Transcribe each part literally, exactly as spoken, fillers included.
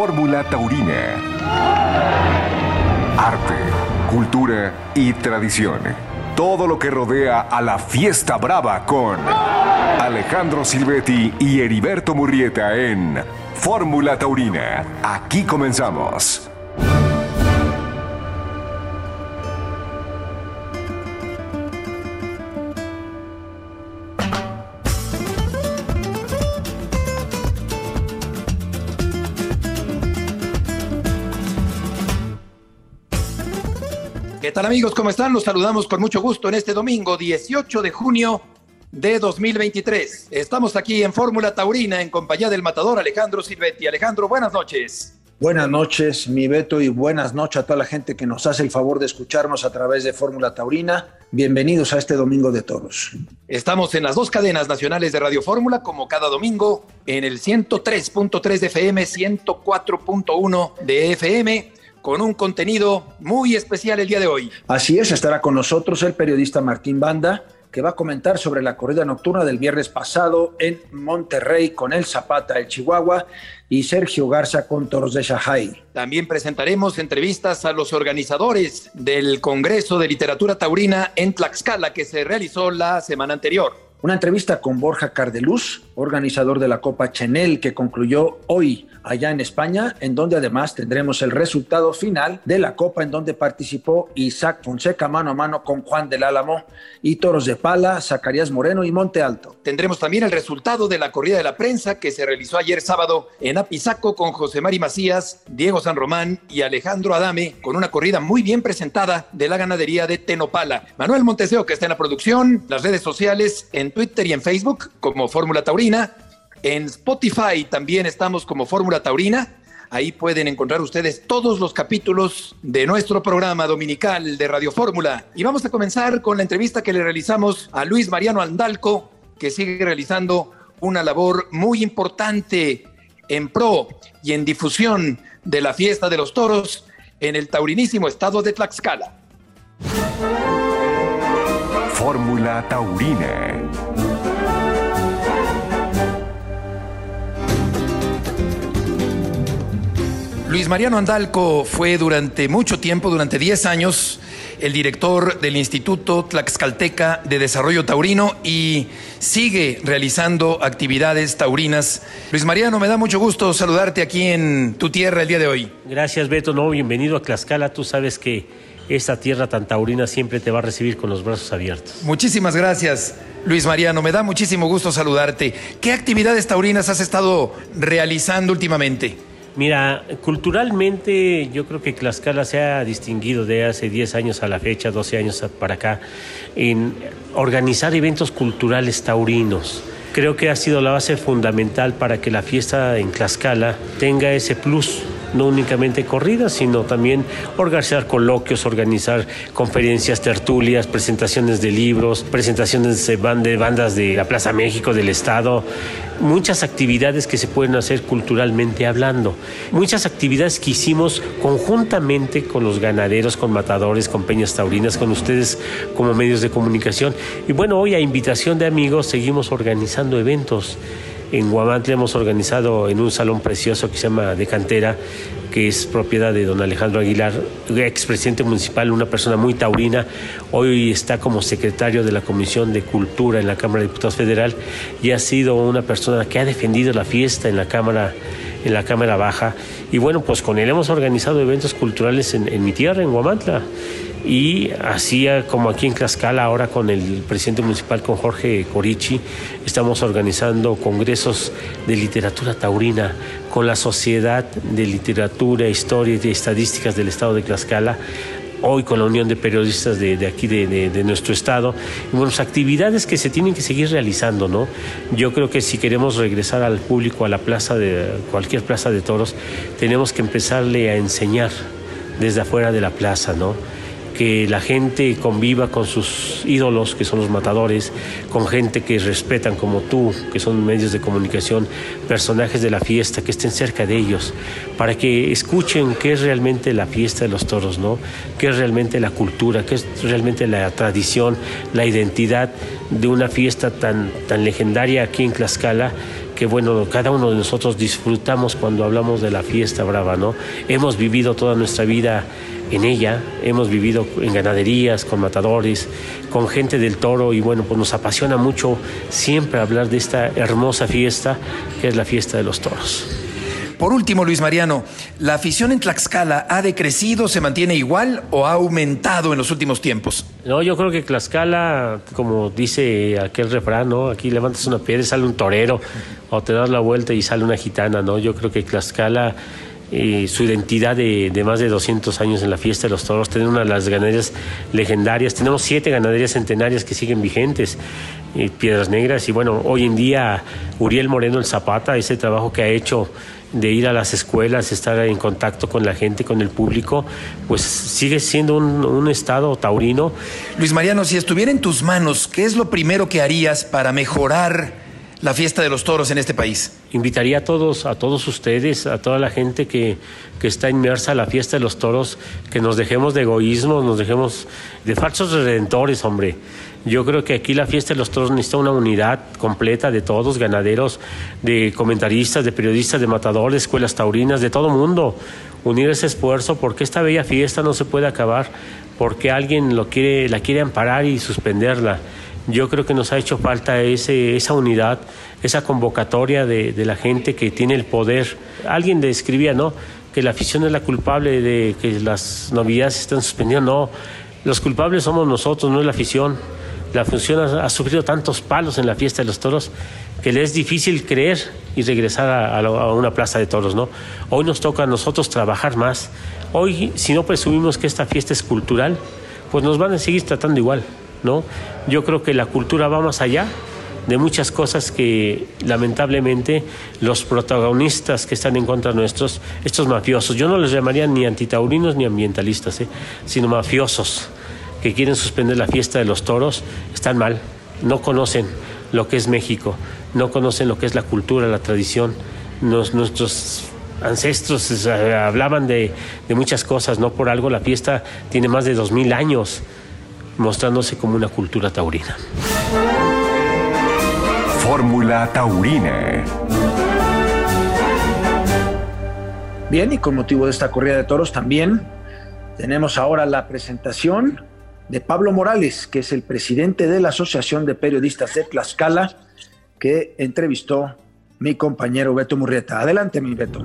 Fórmula Taurina. Arte, cultura y tradición. Todo lo que rodea a la fiesta brava con Alejandro Silvetti y Heriberto Murrieta en Fórmula Taurina. Aquí comenzamos. ¿Qué tal, amigos? ¿Cómo están? Los saludamos con mucho gusto en este domingo dieciocho de junio de dos mil veintitrés. Estamos aquí en Fórmula Taurina en compañía del matador Alejandro Silvetti. Alejandro, buenas noches. Buenas noches, mi Beto, y buenas noches a toda la gente que nos hace el favor de escucharnos a través de Fórmula Taurina. Bienvenidos a este Domingo de Toros. Estamos en las dos cadenas nacionales de Radio Fórmula, como cada domingo, en el ciento tres punto tres de F M, ciento cuatro punto uno de F M, con un contenido muy especial el día de hoy. Así es, estará con nosotros el periodista Martín Banda, que va a comentar sobre la corrida nocturna del viernes pasado en Monterrey con El Zapata, El Chihuahua, y Sergio Garza con toros de Shanghái. También presentaremos entrevistas a los organizadores del Congreso de Literatura Taurina en Tlaxcala, que se realizó la semana anterior. Una entrevista con Borja Cardelús, organizador de la Copa Chenel, que concluyó hoy allá en España, en donde además tendremos el resultado final de la Copa, en donde participó Isaac Fonseca mano a mano con Juan del Álamo, y toros de pala, Zacarías Moreno y Monte Alto. Tendremos también el resultado de la corrida de la prensa que se realizó ayer sábado en Apizaco con José Mari Macías, Diego San Román y Alejandro Adame, con una corrida muy bien presentada de la ganadería de Tenopala. Manuel Monteseo, que está en la producción, las redes sociales en Twitter y en Facebook como Fórmula Taurina, en Spotify también estamos como Fórmula Taurina. Ahí pueden encontrar ustedes todos los capítulos de nuestro programa dominical de Radio Fórmula. Y vamos a comenzar con la entrevista que le realizamos a Luis Mariano Andalco, que sigue realizando una labor muy importante en pro y en difusión de la fiesta de los toros en el taurinísimo estado de Tlaxcala. Fórmula Taurina. Luis Mariano Andalco fue durante mucho tiempo, durante diez años, el director del Instituto Tlaxcalteca de Desarrollo Taurino y sigue realizando actividades taurinas. Luis Mariano, me da mucho gusto saludarte aquí en tu tierra el día de hoy. Gracias, Beto. No, bienvenido a Tlaxcala. Tú sabes que esta tierra tan taurina siempre te va a recibir con los brazos abiertos. Muchísimas gracias, Luis Mariano. Me da muchísimo gusto saludarte. ¿Qué actividades taurinas has estado realizando últimamente? Mira, culturalmente yo creo que Tlaxcala se ha distinguido de hace diez años a la fecha, doce años para acá, en organizar eventos culturales taurinos. Creo que ha sido la base fundamental para que la fiesta en Tlaxcala tenga ese plus, no únicamente corridas, sino también organizar coloquios, organizar conferencias, tertulias, presentaciones de libros, presentaciones de bandas de la Plaza México, del Estado, muchas actividades que se pueden hacer culturalmente hablando, muchas actividades que hicimos conjuntamente con los ganaderos, con matadores, con peñas taurinas, con ustedes como medios de comunicación. Y bueno, hoy a invitación de amigos seguimos organizando eventos. En Huamantla hemos organizado en un salón precioso que se llama De Cantera, que es propiedad de don Alejandro Aguilar, expresidente municipal, una persona muy taurina. Hoy está como secretario de la Comisión de Cultura en la Cámara de Diputados Federal y ha sido una persona que ha defendido la fiesta en la Cámara, en la Cámara Baja. Y bueno, pues con él hemos organizado eventos culturales en, en mi tierra, en Huamantla. Y así como aquí en Tlaxcala, ahora con el presidente municipal, con Jorge Corichi, estamos organizando congresos de literatura taurina con la Sociedad de Literatura, Historia y Estadísticas del Estado de Tlaxcala, hoy con la Unión de Periodistas de, de aquí, de, de, de nuestro estado. Y bueno, actividades que se tienen que seguir realizando, ¿no? Yo creo que si queremos regresar al público a la plaza de cualquier plaza de toros, tenemos que empezarle a enseñar desde afuera de la plaza, ¿no? Que la gente conviva con sus ídolos, que son los matadores, con gente que respetan como tú, que son medios de comunicación, personajes de la fiesta, que estén cerca de ellos, para que escuchen qué es realmente la fiesta de los toros, ¿no? Qué es realmente la cultura, qué es realmente la tradición, la identidad de una fiesta tan, tan legendaria aquí en Tlaxcala, que bueno, cada uno de nosotros disfrutamos cuando hablamos de la fiesta brava, ¿no? Hemos vivido toda nuestra vida en ella, hemos vivido en ganaderías, con matadores, con gente del toro y bueno, pues nos apasiona mucho siempre hablar de esta hermosa fiesta que es la fiesta de los toros. Por último, Luis Mariano, ¿la afición en Tlaxcala ha decrecido, se mantiene igual o ha aumentado en los últimos tiempos? No, yo creo que Tlaxcala, como dice aquel refrán, ¿no? Aquí levantas una piedra y sale un torero, o te das la vuelta y sale una gitana, ¿no? Yo creo que Tlaxcala, eh, su identidad de, de más de doscientos años en la fiesta de los toros, tener una de las ganaderías legendarias, tenemos siete ganaderías centenarias que siguen vigentes, eh, Piedras Negras, y bueno, hoy en día Uriel Moreno, El Zapata, ese trabajo que ha hecho de ir a las escuelas, estar en contacto con la gente, con el público, pues sigue siendo un, un estado taurino. Luis Mariano, si estuviera en tus manos, ¿qué es lo primero que harías para mejorar la fiesta de los toros en este país? Invitaría a todos, a todos ustedes, a toda la gente que, que está inmersa en la fiesta de los toros, que nos dejemos de egoísmo, nos dejemos de falsos redentores, hombre. Yo creo que aquí la fiesta de los toros necesita una unidad completa de todos, ganaderos, de comentaristas, de periodistas, de matadores, escuelas taurinas, de todo mundo. Unir ese esfuerzo porque esta bella fiesta no se puede acabar porque alguien lo quiere, la quiere amparar y suspenderla. Yo creo que nos ha hecho falta ese, esa unidad, esa convocatoria de, de la gente que tiene el poder. Alguien describía, ¿no?, que la afición es la culpable de que las novilladas están suspendidas. No, los culpables somos nosotros, no es la afición. La función ha, ha sufrido tantos palos en la fiesta de los toros que le es difícil creer y regresar a, a, a una plaza de toros, ¿no? Hoy nos toca a nosotros trabajar más. Hoy, si no presumimos que esta fiesta es cultural, pues nos van a seguir tratando igual, ¿no? Yo creo que la cultura va más allá de muchas cosas que lamentablemente los protagonistas que están en contra nuestros, estos mafiosos, yo no les llamaría ni antitaurinos ni ambientalistas, ¿eh? sino mafiosos, que quieren suspender la fiesta de los toros, están mal. No conocen lo que es México, no conocen lo que es la cultura, la tradición. Nos, nuestros ancestros hablaban de, de muchas cosas, no por algo la fiesta tiene más de dos mil años, mostrándose como una cultura taurina. Fórmula Taurina. Bien, y con motivo de esta corrida de toros también tenemos ahora la presentación de Pablo Morales, que es el presidente de la Asociación de Periodistas de Tlaxcala, que entrevistó mi compañero Beto Murrieta. Adelante, mi Beto.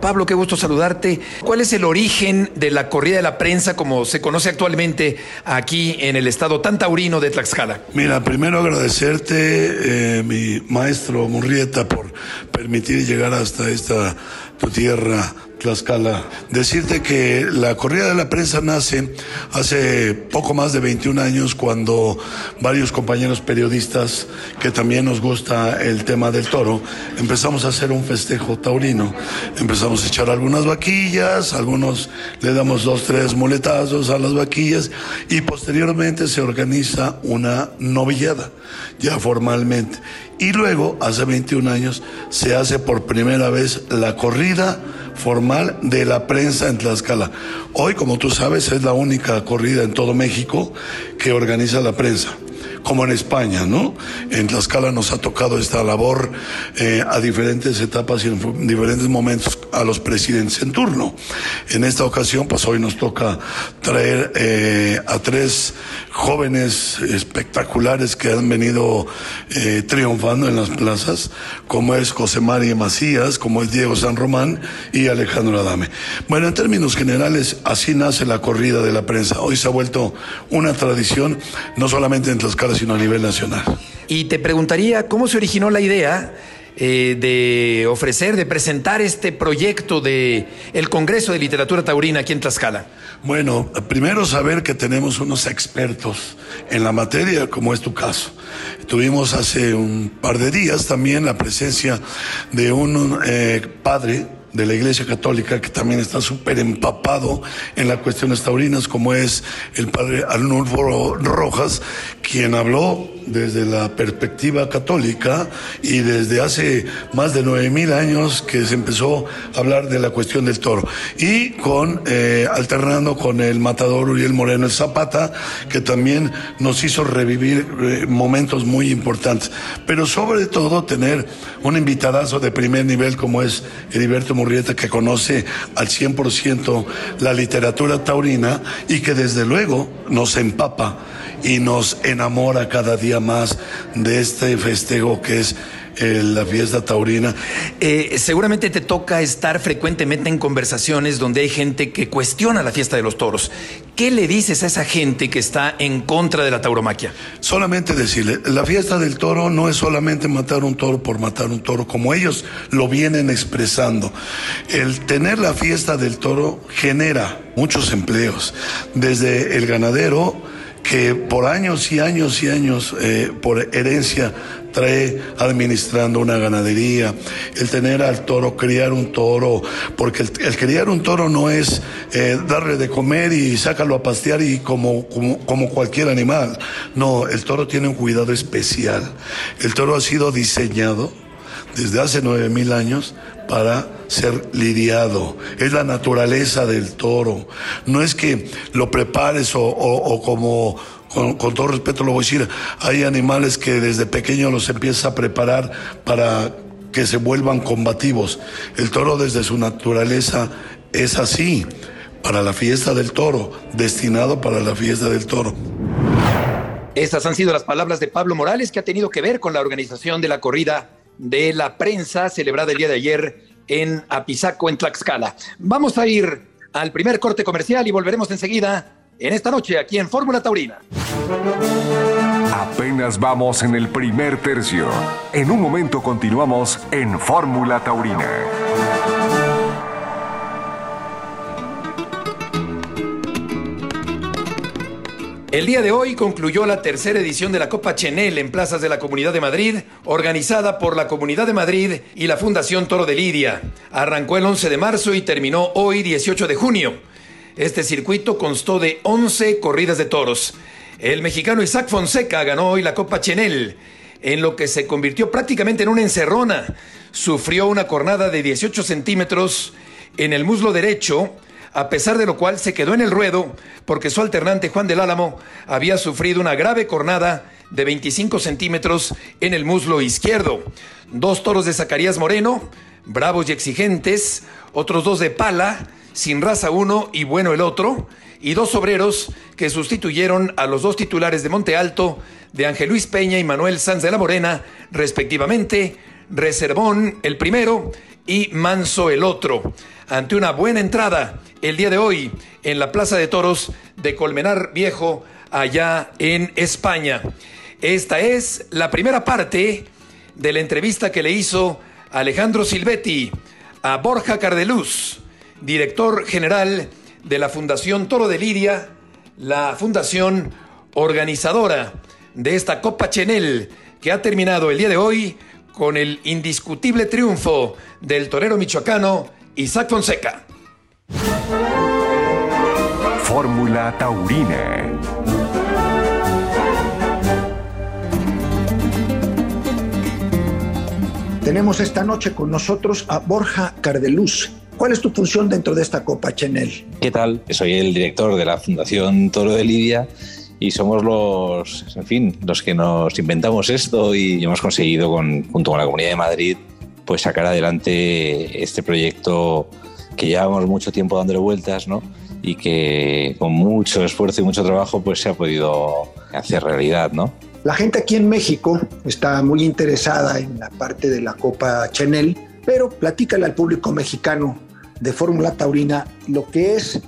Pablo, qué gusto saludarte. ¿Cuál es el origen de la corrida de la prensa como se conoce actualmente aquí en el estado tan taurino de Tlaxcala? Mira, primero agradecerte, eh, mi maestro Murrieta, por permitir llegar hasta esta tu tierra, Tlaxcala. Decirte que la corrida de la prensa nace hace poco más de veintiún años cuando varios compañeros periodistas que también nos gusta el tema del toro empezamos a hacer un festejo taurino. Empezamos a echar algunas vaquillas, algunos le damos dos, tres muletazos a las vaquillas y posteriormente se organiza una novillada ya formalmente. Y luego, hace veintiún años, se hace por primera vez la corrida formal de la prensa en Tlaxcala. Hoy, como tú sabes, es la única corrida en todo México que organiza la prensa, como en España, ¿no? En Tlaxcala nos ha tocado esta labor eh, a diferentes etapas y en diferentes momentos a los presidentes en turno. En esta ocasión, pues hoy nos toca traer eh, a tres jóvenes espectaculares que han venido eh, triunfando en las plazas, como es José Mari Macías, como es Diego San Román y Alejandro Adame. Bueno, en términos generales, así nace la corrida de la prensa. Hoy se ha vuelto una tradición, no solamente en Tlaxcala, sino a nivel nacional. Y te preguntaría, ¿cómo se originó la idea eh, de ofrecer, de presentar este proyecto de el Congreso de Literatura Taurina aquí en Tlaxcala? Bueno, primero saber que tenemos unos expertos en la materia, como es tu caso. Tuvimos hace un par de días también la presencia de un eh, padre de la Iglesia Católica, que también está súper empapado en las cuestiones taurinas, como es el padre Arnulfo Rojas, quien habló desde la perspectiva católica y desde hace más de nueve mil años que se empezó a hablar de la cuestión del toro. Y con eh, alternando con el matador Uriel Moreno, el Zapata, que también nos hizo revivir eh, momentos muy importantes. Pero sobre todo tener un invitadazo de primer nivel como es Heriberto Murrieta, que conoce al cien por ciento la literatura taurina y que desde luego nos empapa y nos enamora cada día más de este festejo que es eh, la fiesta taurina. Eh, seguramente te toca estar frecuentemente en conversaciones donde hay gente que cuestiona la fiesta de los toros. ¿Qué le dices a esa gente que está en contra de la tauromaquia? Solamente decirle, la fiesta del toro no es solamente matar un toro por matar un toro, como ellos lo vienen expresando. El tener la fiesta del toro genera muchos empleos, desde el ganadero, que por años y años y años, eh, por herencia, trae administrando una ganadería, el tener al toro, criar un toro, porque el, el criar un toro no es eh, darle de comer y sácalo a pastear y como, como, como cualquier animal. No, el toro tiene un cuidado especial. El toro ha sido diseñado desde hace nueve mil años para ser lidiado. Es la naturaleza del toro. No es que lo prepares o, o, o como, con, con todo respeto lo voy a decir, hay animales que desde pequeño los empieza a preparar para que se vuelvan combativos. El toro desde su naturaleza es así, para la fiesta del toro, destinado para la fiesta del toro. Estas han sido las palabras de Pablo Morales, que ha tenido que ver con la organización de la corrida de la prensa celebrada el día de ayer en Apizaco, en Tlaxcala. Vamos a ir al primer corte comercial y volveremos enseguida en esta noche aquí en Fórmula Taurina. Apenas vamos en el primer tercio. En un momento continuamos en Fórmula Taurina. El día de hoy concluyó la tercera edición de la Copa Chenel en plazas de la Comunidad de Madrid, organizada por la Comunidad de Madrid y la Fundación Toro de Lidia. Arrancó el once de marzo y terminó hoy dieciocho de junio. Este circuito constó de once corridas de toros. El mexicano Isaac Fonseca ganó hoy la Copa Chenel, en lo que se convirtió prácticamente en una encerrona. Sufrió una cornada de dieciocho centímetros en el muslo derecho, a pesar de lo cual se quedó en el ruedo porque su alternante Juan del Álamo había sufrido una grave cornada de veinticinco centímetros en el muslo izquierdo. Dos toros de Zacarías Moreno, bravos y exigentes, otros dos de pala, sin raza uno y bueno el otro, y dos obreros que sustituyeron a los dos titulares de Monte Alto, de Ángel Luis Peña y Manuel Sanz de la Morena, respectivamente, Reservón el primero y Manso el otro. Ante una buena entrada el día de hoy en la Plaza de Toros de Colmenar Viejo, allá en España. Esta es la primera parte de la entrevista que le hizo Alejandro Silvetti a Borja Cardelús, director general de la Fundación Toro de Lidia, la fundación organizadora de esta Copa Chenel, que ha terminado el día de hoy con el indiscutible triunfo del torero michoacano Isaac Fonseca. Fórmula Taurina. Tenemos esta noche con nosotros a Borja Cardelús. ¿Cuál es tu función dentro de esta Copa Chenel? ¿Qué tal? Soy el director de la Fundación Toro de Lidia. Y somos los, en fin, los que nos inventamos esto y hemos conseguido, con, junto con la Comunidad de Madrid, pues sacar adelante este proyecto que llevamos mucho tiempo dándole vueltas, ¿no? Y que con mucho esfuerzo y mucho trabajo pues se ha podido hacer realidad, ¿no? La gente aquí en México está muy interesada en la parte de la Copa Chenel, pero platícale al público mexicano de Fórmula Taurina lo que es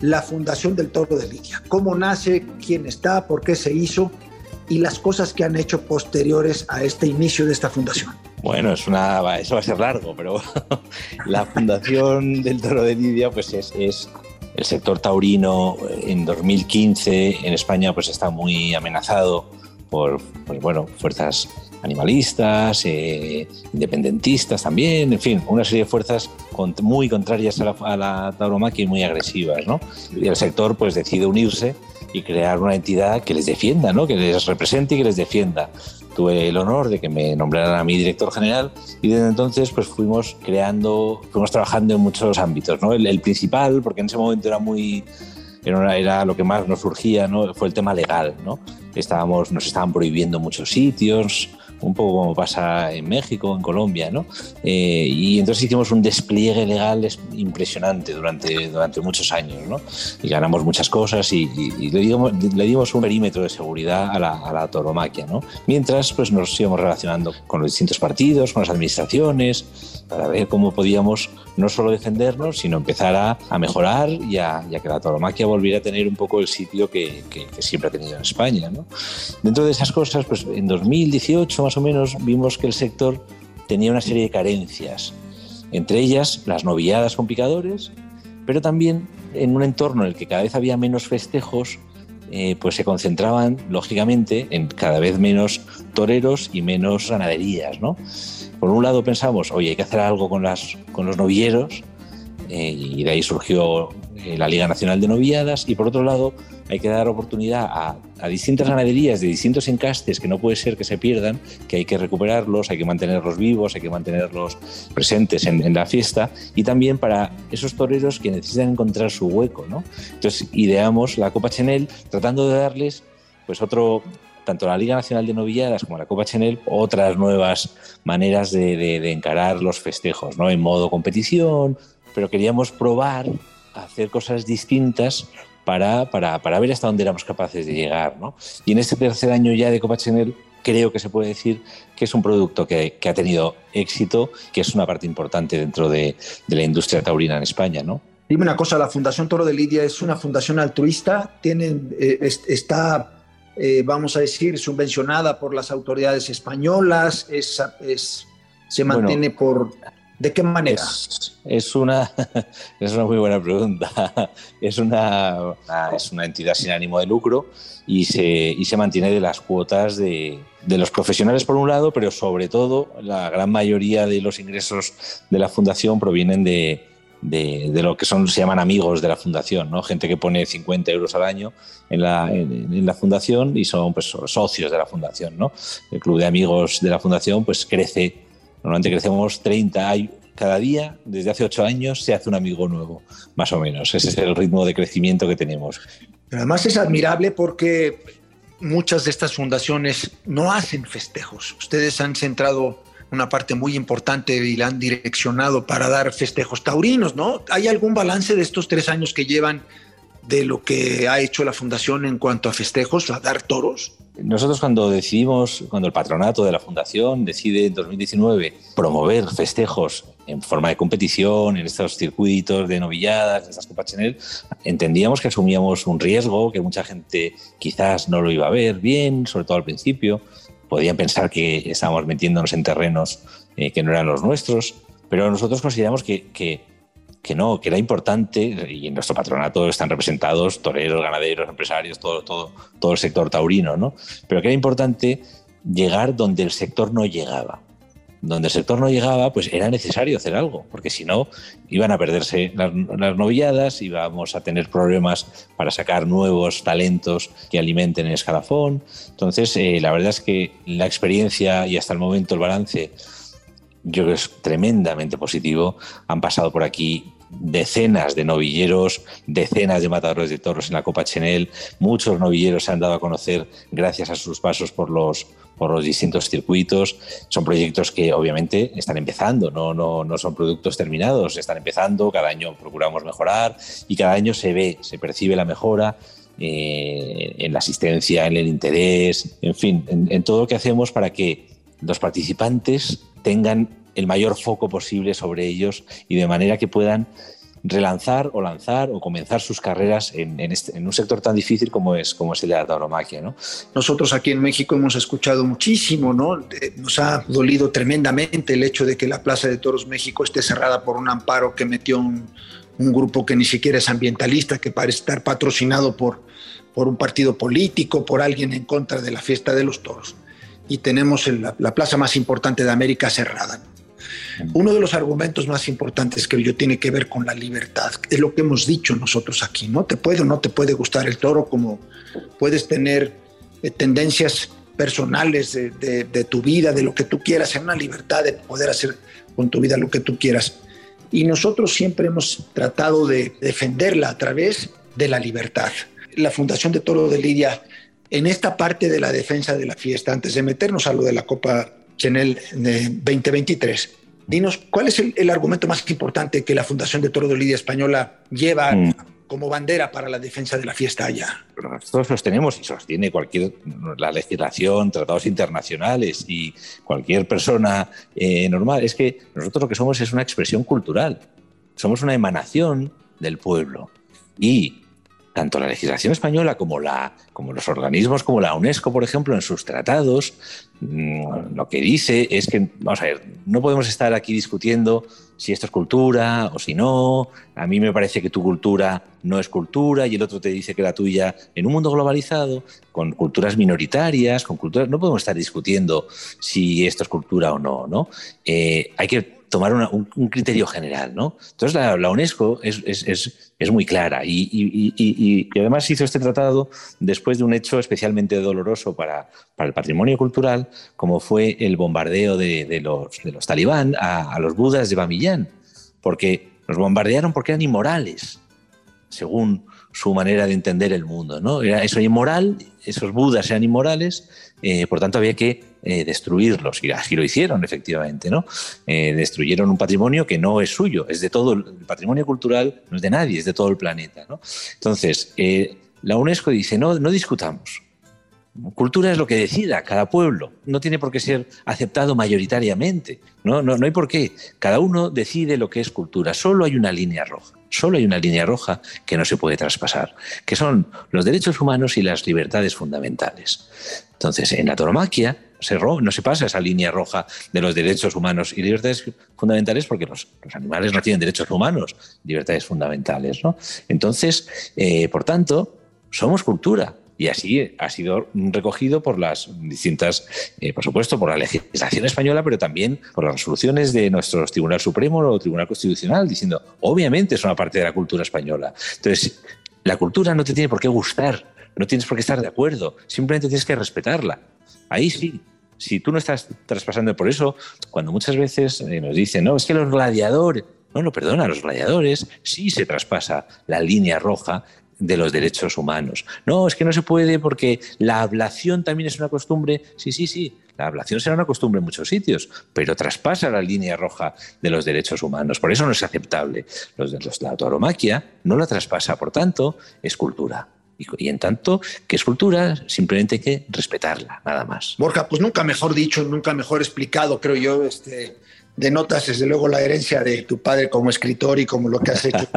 la Fundación del Toro de Lidia. ¿Cómo nace? ¿Quién está? ¿Por qué se hizo? Y las cosas que han hecho posteriores a este inicio de esta fundación. Bueno, es una, eso va a ser largo, pero la Fundación del Toro de Lidia pues es, es el sector taurino. En dos mil quince en España pues está muy amenazado por pues bueno, fuerzas animalistas, eh, independentistas también, en fin, una serie de fuerzas cont- muy contrarias a la, a la tauromaquia y muy agresivas, ¿no? Y el sector pues decide unirse y crear una entidad que les defienda, ¿no? Que les represente y que les defienda. Tuve el honor de que me nombraran a mi director general y desde entonces pues fuimos creando, fuimos trabajando en muchos ámbitos, ¿no? El, el principal, porque en ese momento era muy... Era, era lo que más nos surgía, ¿no? Fue el tema legal, ¿no? Estábamos, nos estaban prohibiendo muchos sitios, un poco como pasa en México, en Colombia, ¿no? Eh, y entonces hicimos un despliegue legal impresionante durante, durante muchos años, ¿no? Y ganamos muchas cosas y, y, y le, dimos, le dimos un perímetro de seguridad a la, a la tauromaquia, ¿no? Mientras pues, nos íbamos relacionando con los distintos partidos, con las administraciones, para ver cómo podíamos no solo defendernos, sino empezar a, a mejorar y a, y a que la tauromaquia volviera a tener un poco el sitio que, que, que siempre ha tenido en España, ¿no? Dentro de esas cosas, pues en dos mil dieciocho más o menos vimos que el sector tenía una serie de carencias, entre ellas las novilladas con picadores, pero también en un entorno en el que cada vez había menos festejos, eh, pues se concentraban lógicamente en cada vez menos toreros y menos ganaderías, ¿no? Por un lado pensamos, oye, hay que hacer algo con, las, con los novilleros, eh, y de ahí surgió eh, la Liga Nacional de Novilladas, y por otro lado hay que dar oportunidad a, a distintas ganaderías de distintos encastes que no puede ser que se pierdan, que hay que recuperarlos, hay que mantenerlos vivos, hay que mantenerlos presentes en, en la fiesta, y también para esos toreros que necesitan encontrar su hueco, ¿no? Entonces ideamos la Copa Chenel tratando de darles pues otro... tanto la Liga Nacional de Novilladas como la Copa Chenel, otras nuevas maneras de, de, de encarar los festejos, ¿no? En modo competición, pero queríamos probar a hacer cosas distintas para, para, para ver hasta dónde éramos capaces de llegar, ¿no? Y en este tercer año ya de Copa Chenel creo que se puede decir que es un producto que, que ha tenido éxito, que es una parte importante dentro de, de la industria taurina en España, ¿no? Dime una cosa, la Fundación Toro de Lidia es una fundación altruista, tiene, eh, está... Eh, vamos a decir, subvencionada por las autoridades españolas, es, es, se mantiene bueno, por... ¿De qué manera? Es, es, una, es una muy buena pregunta. Es una, una, es una entidad sin ánimo de lucro y se, y se mantiene de las cuotas de, de los profesionales, por un lado, pero sobre todo la gran mayoría de los ingresos de la fundación provienen de... De, de lo que son, se llaman amigos de la fundación, ¿no? Gente que pone cincuenta euros al año en la, en, en la fundación y son pues, socios de la fundación, ¿no? El club de amigos de la fundación pues crece, normalmente crecemos treinta cada día, desde hace ocho años se hace un amigo nuevo, más o menos. Ese es el ritmo de crecimiento que tenemos. Pero además es admirable porque muchas de estas fundaciones no hacen festejos. Ustedes han centrado una parte muy importante y la han direccionado para dar festejos taurinos, ¿no? ¿Hay algún balance de estos tres años que llevan de lo que ha hecho la Fundación en cuanto a festejos, a dar toros? Nosotros cuando decidimos, cuando el patronato de la Fundación decide en dos mil diecinueve promover festejos en forma de competición, en estos circuitos de novilladas, en estas Copa Chenel, entendíamos que asumíamos un riesgo, que mucha gente quizás no lo iba a ver bien, sobre todo al principio. Podían pensar que estábamos metiéndonos en terrenos eh, que no eran los nuestros, pero nosotros consideramos que, que, que no, que era importante, y en nuestro patronato están representados toreros, ganaderos, empresarios, todo, todo, todo el sector taurino, ¿no? Pero que era importante llegar donde el sector no llegaba. Donde el sector no llegaba, pues era necesario hacer algo, porque si no iban a perderse las, las novilladas, íbamos a tener problemas para sacar nuevos talentos que alimenten el escalafón. Entonces, eh, la verdad es que la experiencia y hasta el momento el balance, yo creo que es tremendamente positivo. Han pasado por aquí decenas de novilleros, decenas de matadores de toros en la Copa Chenel, muchos novilleros se han dado a conocer gracias a sus pasos por los, por los distintos circuitos. Son proyectos que obviamente están empezando, no, no, no son productos terminados, están empezando, cada año procuramos mejorar y cada año se ve, se percibe la mejora eh, en la asistencia, en el interés, en fin, en, en todo lo que hacemos para que los participantes tengan el mayor foco posible sobre ellos y de manera que puedan relanzar o lanzar o comenzar sus carreras en, en, este, en un sector tan difícil como es, como es el de la tauromaquia, ¿no? Nosotros aquí en México hemos escuchado muchísimo, ¿no? Nos ha dolido tremendamente el hecho de que la Plaza de Toros México esté cerrada por un amparo que metió un, un grupo que ni siquiera es ambientalista, que parece estar patrocinado por, por un partido político, por alguien en contra de la fiesta de los toros. Y tenemos el, la, la plaza más importante de América cerrada. Uno de los argumentos más importantes, que yo, tiene que ver con la libertad. Es lo que hemos dicho nosotros aquí, ¿no? Te puede o no te puede gustar el toro, como puedes tener eh, tendencias personales de, de, de tu vida, de lo que tú quieras, en una libertad de poder hacer con tu vida lo que tú quieras. Y nosotros siempre hemos tratado de defenderla a través de la libertad. La Fundación de Toro de Lidia, en esta parte de la defensa de la fiesta, antes de meternos a lo de la Copa Chenel de veinte veintitrés, dinos, ¿cuál es el, el argumento más importante que la Fundación de Toro de Lidia Española lleva mm. como bandera para la defensa de la fiesta allá? Nosotros los tenemos y sostiene cualquier la legislación, tratados internacionales y cualquier persona eh, normal. Es que nosotros lo que somos es una expresión cultural. Somos una emanación del pueblo. Y tanto la legislación española como, la, como los organismos como la UNESCO, por ejemplo, en sus tratados, mmm, lo que dice es que, vamos a ver, no podemos estar aquí discutiendo si esto es cultura o si no. A mí me parece que tu cultura no es cultura y el otro te dice que la tuya. En un mundo globalizado, con culturas minoritarias, con culturas, no podemos estar discutiendo si esto es cultura o no, ¿no? Eh, hay que tomar una, un, un criterio general, ¿no? Entonces la, la UNESCO es, es, es, es muy clara y, y, y, y además hizo este tratado después de un hecho especialmente doloroso para, para el patrimonio cultural, como fue el bombardeo de, de, los, de los talibán a, a los budas de Bamiyan, porque los bombardearon porque eran inmorales, según su manera de entender el mundo, ¿no? Era eso inmoral, esos budas eran inmorales, eh, por tanto había que eh, destruirlos, y así lo hicieron efectivamente, ¿no? Eh, destruyeron un patrimonio que no es suyo, es de todo, el patrimonio cultural no es de nadie, es de todo el planeta, ¿no? Entonces, eh, la UNESCO dice, no, no discutamos. Cultura es lo que decida cada pueblo, no tiene por qué ser aceptado mayoritariamente, no, no, no hay por qué, cada uno decide lo que es cultura, solo hay una línea roja, solo hay una línea roja que no se puede traspasar, que son los derechos humanos y las libertades fundamentales. Entonces, en la tauromaquia se ro- no se pasa esa línea roja de los derechos humanos y libertades fundamentales, porque los, los animales no tienen derechos humanos, libertades fundamentales, ¿no? Entonces, eh, por tanto, somos cultura. Y así ha sido recogido por las distintas, eh, por supuesto, por la legislación española, pero también por las resoluciones de nuestro Tribunal Supremo o Tribunal Constitucional, diciendo, obviamente es una parte de la cultura española. Entonces, la cultura no te tiene por qué gustar, no tienes por qué estar de acuerdo, simplemente tienes que respetarla. Ahí sí, si tú no estás traspasando por eso, cuando muchas veces nos dicen, no, es que los gladiadores, no, no, perdona, los gladiadores sí se traspasa la línea roja de los derechos humanos. No, es que no se puede porque la ablación también es una costumbre. Sí, sí, sí, la ablación será una costumbre en muchos sitios, pero traspasa la línea roja de los derechos humanos. Por eso no es aceptable. Los, los, la tauromaquia no la traspasa, por tanto, es cultura. Y, y en tanto que es cultura, simplemente hay que respetarla, nada más. Borja, pues nunca mejor dicho, nunca mejor explicado, creo yo, este... Denotas, desde luego, la herencia de tu padre como escritor y como lo que has hecho,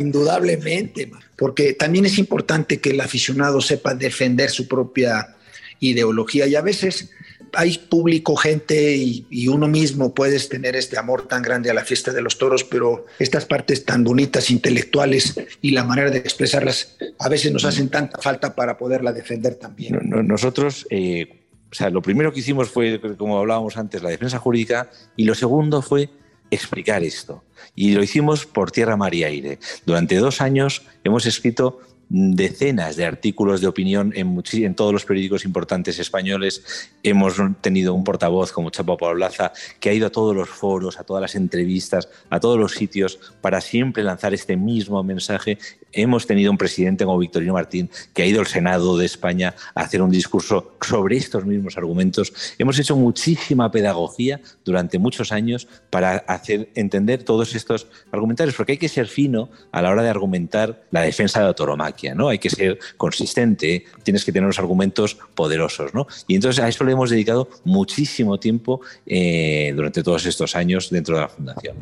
indudablemente, porque también es importante que el aficionado sepa defender su propia ideología. Y a veces hay público, gente, y, y uno mismo puedes tener este amor tan grande a la fiesta de los toros, pero estas partes tan bonitas, intelectuales, y la manera de expresarlas a veces nos hacen tanta falta para poderla defender también. Nosotros... Eh... O sea, lo primero que hicimos fue, como hablábamos antes, la defensa jurídica, y lo segundo fue explicar esto. Y lo hicimos por tierra, mar y aire. Durante dos años hemos escrito decenas de artículos de opinión en, muchis- en todos los periódicos importantes españoles. Hemos tenido un portavoz como Chapa Pablaza que ha ido a todos los foros, a todas las entrevistas, a todos los sitios para siempre lanzar este mismo mensaje. Hemos tenido un presidente como Victorino Martín que ha ido al Senado de España a hacer un discurso sobre estos mismos argumentos. Hemos hecho muchísima pedagogía durante muchos años para hacer entender todos estos argumentarios, porque hay que ser fino a la hora de argumentar la defensa de la tauromaquia, ¿no? Hay que ser consistente, tienes que tener unos argumentos poderosos, ¿no? Y entonces a eso le hemos dedicado muchísimo tiempo eh, durante todos estos años dentro de la Fundación.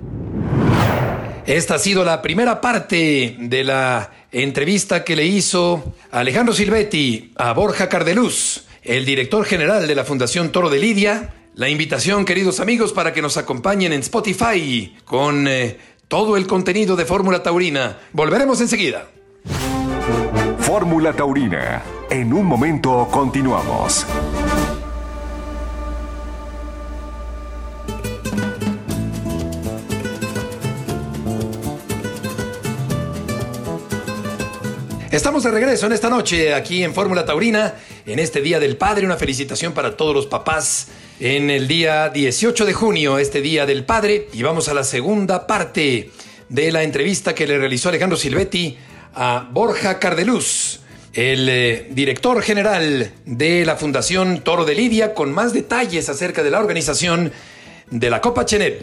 Esta ha sido la primera parte de la entrevista que le hizo Alejandro Silvetti a Borja Cardelús, el director general de la Fundación Toro de Lidia. La invitación, queridos amigos, para que nos acompañen en Spotify con eh, todo el contenido de Fórmula Taurina. Volveremos enseguida. Fórmula Taurina. En un momento continuamos. Estamos de regreso en esta noche aquí en Fórmula Taurina, en este Día del Padre. Una felicitación para todos los papás en el día dieciocho de junio, este Día del Padre. Y vamos a la segunda parte de la entrevista que le realizó Alejandro Silvetti a Borja Cardelús, el eh, director general de la Fundación Toro de Lidia, con más detalles acerca de la organización de la Copa Chenel.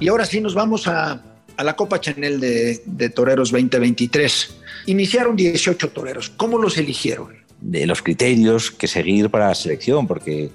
Y ahora sí nos vamos a... a la Copa Chenel de, de Toreros veinte veintitrés. Iniciaron dieciocho toreros. ¿Cómo los eligieron? De los criterios que seguir para la selección, porque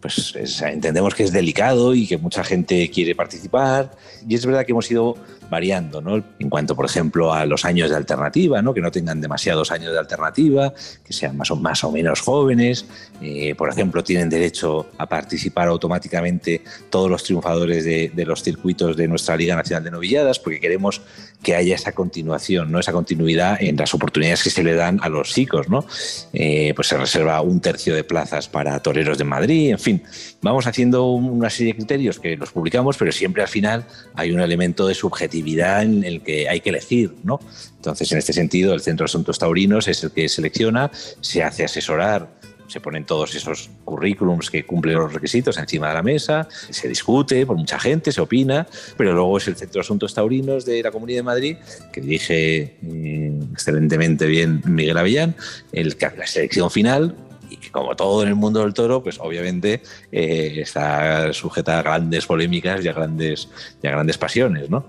pues, es, entendemos que es delicado y que mucha gente quiere participar. Y es verdad que hemos ido variando, ¿no? En cuanto, por ejemplo, a los años de alternativa, ¿no? Que no tengan demasiados años de alternativa, que sean más o, más o menos jóvenes. Eh, por ejemplo, tienen derecho a participar automáticamente todos los triunfadores de, de los circuitos de nuestra Liga Nacional de Novilladas, porque queremos que haya esa continuación, ¿no? Esa continuidad en las oportunidades que se le dan a los chicos, ¿no? Eh, pues se reserva un tercio de plazas para toreros de Madrid. En fin, vamos haciendo una serie de criterios que los publicamos, pero siempre al final hay un elemento de subjetividad en el que hay que elegir, ¿no? Entonces, en este sentido, el Centro de Asuntos Taurinos es el que selecciona, se hace asesorar, se ponen todos esos currículums que cumplen los requisitos encima de la mesa, se discute por mucha gente, se opina, pero luego es el Centro de Asuntos Taurinos de la Comunidad de Madrid, que dirige eh, excelentemente bien Miguel Avellán, el que hace la selección final. Y que, como todo en el mundo del toro, pues obviamente eh, está sujeta a grandes polémicas y a grandes, y a grandes pasiones, ¿no?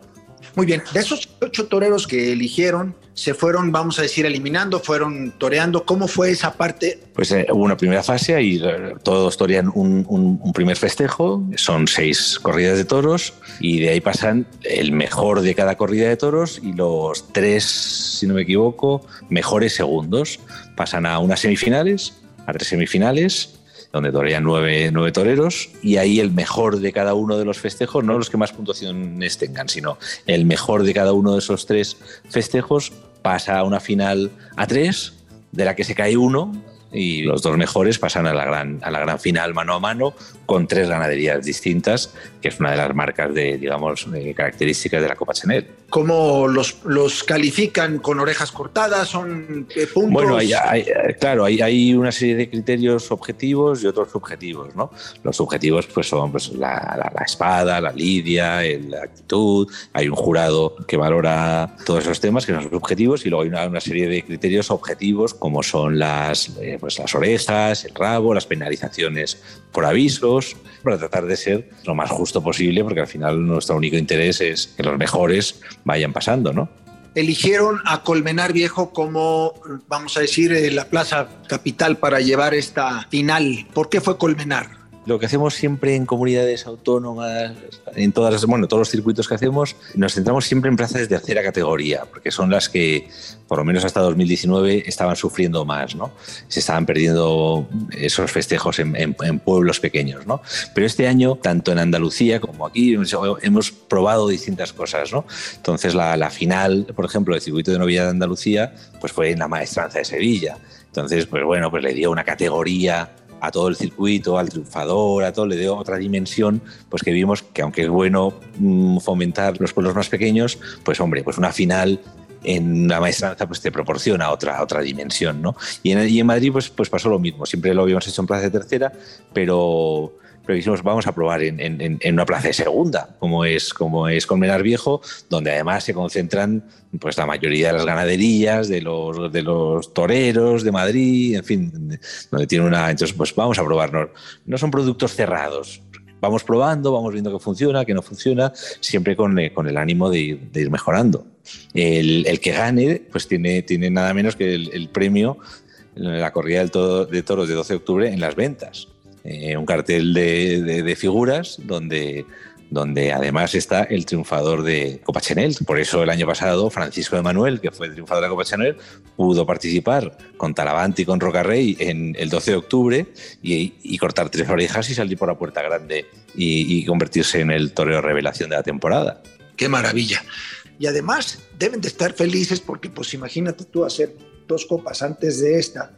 Muy bien, de esos ocho toreros que eligieron, se fueron, vamos a decir, eliminando, fueron toreando. ¿Cómo fue esa parte? Pues eh, hubo una primera fase y todos torean un, un, un primer festejo. Son seis corridas de toros y de ahí pasan el mejor de cada corrida de toros y los tres, si no me equivoco, mejores segundos. Pasan a unas semifinales, a tres semifinales, donde torean nueve, nueve toreros, y ahí el mejor de cada uno de los festejos, no los que más puntuaciones tengan, sino el mejor de cada uno de esos tres festejos pasa a una final a tres, de la que se cae uno, y los dos mejores pasan a la gran, a la gran final mano a mano, con tres ganaderías distintas, que es una de las marcas de, digamos, de características de la Copa Chenel. ¿Cómo los, los califican? ¿Con orejas cortadas? ¿Son puntos? Bueno, hay, hay, claro, hay, hay una serie de criterios objetivos y otros subjetivos, ¿no? Los subjetivos pues, son pues, la, la, la espada, la lidia, la actitud. Hay un jurado que valora todos esos temas, que son subjetivos, y luego hay una, una serie de criterios objetivos, como son las, eh, pues, las orejas, el rabo, las penalizaciones por avisos, para tratar de ser lo más justo posible, porque al final nuestro único interés es que los mejores vayan pasando, ¿no? Eligieron a Colmenar Viejo como, vamos a decir, la plaza capital para llevar esta final. ¿Por qué fue Colmenar? Lo que hacemos siempre en comunidades autónomas, en todas las, bueno, todos los circuitos que hacemos, nos centramos siempre en plazas de tercera categoría, porque son las que, por lo menos hasta dos mil diecinueve, estaban sufriendo más, ¿no? Se estaban perdiendo esos festejos en, en, en pueblos pequeños, ¿no? Pero este año, tanto en Andalucía como aquí, hemos probado distintas cosas, ¿no? Entonces, la, la final, por ejemplo, del circuito de novillada de Andalucía, pues fue en la Maestranza de Sevilla. Entonces, pues bueno, pues le dio una categoría a todo el circuito, al triunfador, a todo, le dio otra dimensión, pues que vimos que aunque es bueno fomentar los pueblos más pequeños, pues hombre, pues una final en la maestranza pues te proporciona otra, otra dimensión, ¿no? Y en, y en Madrid pues, pues pasó lo mismo, siempre lo habíamos hecho en plaza de tercera, pero... pero dijimos, vamos a probar en, en, en una plaza de segunda, como es, como es Colmenar Viejo, donde además se concentran pues, la mayoría de las ganaderías, de los, de los toreros de Madrid, en fin, donde tiene una... Entonces, pues vamos a probarnos. No son productos cerrados. Vamos probando, vamos viendo qué funciona, qué no funciona, siempre con, con el ánimo de ir, de ir mejorando. El, el que gane, pues tiene, tiene nada menos que el, el premio, la corrida del toro, de toros de doce de octubre en las ventas. Eh, un cartel de, de, de figuras donde, donde además está el triunfador de Copa Chenel. Por eso el año pasado Francisco de Manuel, que fue el triunfador de la Copa Chenel, pudo participar con Talavante y con Rocarrey en el doce de octubre y, y cortar tres orejas y salir por la puerta grande y, y convertirse en el torero revelación de la temporada. ¡Qué maravilla! Y además deben de estar felices porque pues imagínate tú hacer dos copas antes de esta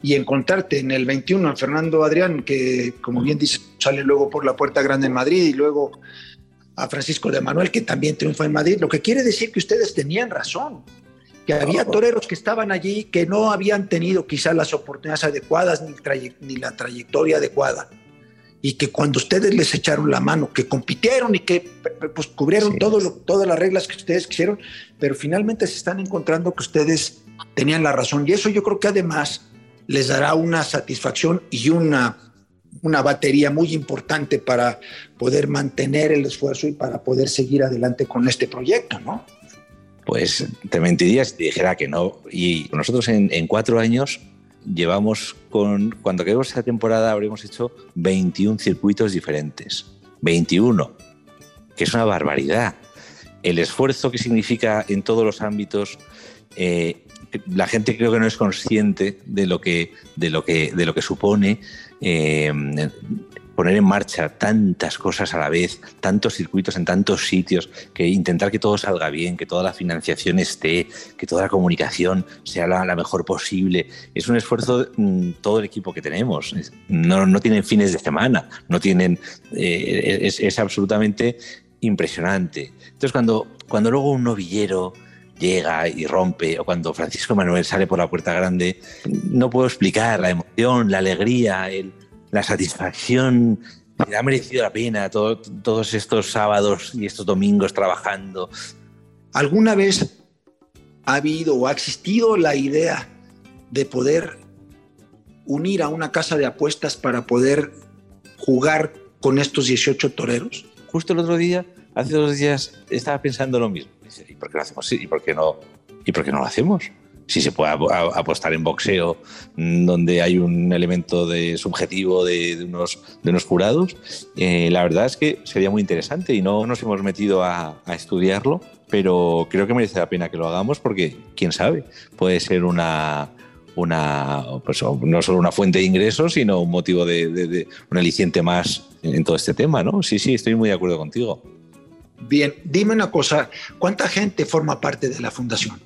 y encontrarte en el veintiuno a Fernando Adrián, que como bien dice sale luego por la puerta grande en Madrid, y luego a Francisco de Manuel, que también triunfa en Madrid, lo que quiere decir que ustedes tenían razón, que había toreros que estaban allí que no habían tenido quizás las oportunidades adecuadas ni, tray- ni la trayectoria adecuada, y que cuando ustedes les echaron la mano, que compitieron y que pues, cubrieron sí. todo lo, todas las reglas que ustedes quisieron, pero finalmente se están encontrando que ustedes tenían la razón, y eso yo creo que además les dará una satisfacción y una... una batería muy importante para poder mantener el esfuerzo y para poder seguir adelante con este proyecto, ¿no? Pues te mentiría si te dijera que no. Y nosotros en, en cuatro años llevamos con... Cuando acabemos esta temporada habremos hecho veintiún circuitos diferentes. veintiuno, que es una barbaridad. El esfuerzo que significa en todos los ámbitos... Eh, la gente creo que no es consciente de lo que, de lo que, de lo que supone eh, poner en marcha tantas cosas a la vez, tantos circuitos en tantos sitios, que intentar que todo salga bien, que toda la financiación esté, que toda la comunicación sea la, la mejor posible. Es un esfuerzo todo el equipo que tenemos. No, no tienen fines de semana, no tienen, eh, es, es absolutamente impresionante. Entonces, cuando, cuando luego un novillero llega y rompe, o cuando Francisco Manuel sale por la puerta grande, no puedo explicar la emoción, la alegría, el, la satisfacción. Ha merecido la pena todo, todos estos sábados y estos domingos trabajando. ¿Alguna vez ha habido o ha existido la idea de poder unir a una casa de apuestas para poder jugar con estos dieciocho toreros? Justo el otro día, hace dos días, estaba pensando lo mismo. ¿Y por qué lo hacemos? ¿Y por qué no, ¿Y por qué no lo hacemos? Si se puede apostar en boxeo, donde hay un elemento de subjetivo de, de, unos, de unos jurados, eh, la verdad es que sería muy interesante y no nos hemos metido a, a estudiarlo, pero creo que merece la pena que lo hagamos porque, quién sabe, puede ser una... Una, pues, no solo una fuente de ingresos, sino un motivo de, de, de un aliciente más en todo este tema, ¿no? Sí, sí, estoy muy de acuerdo contigo. Bien, dime una cosa, ¿cuánta gente forma parte de la fundación?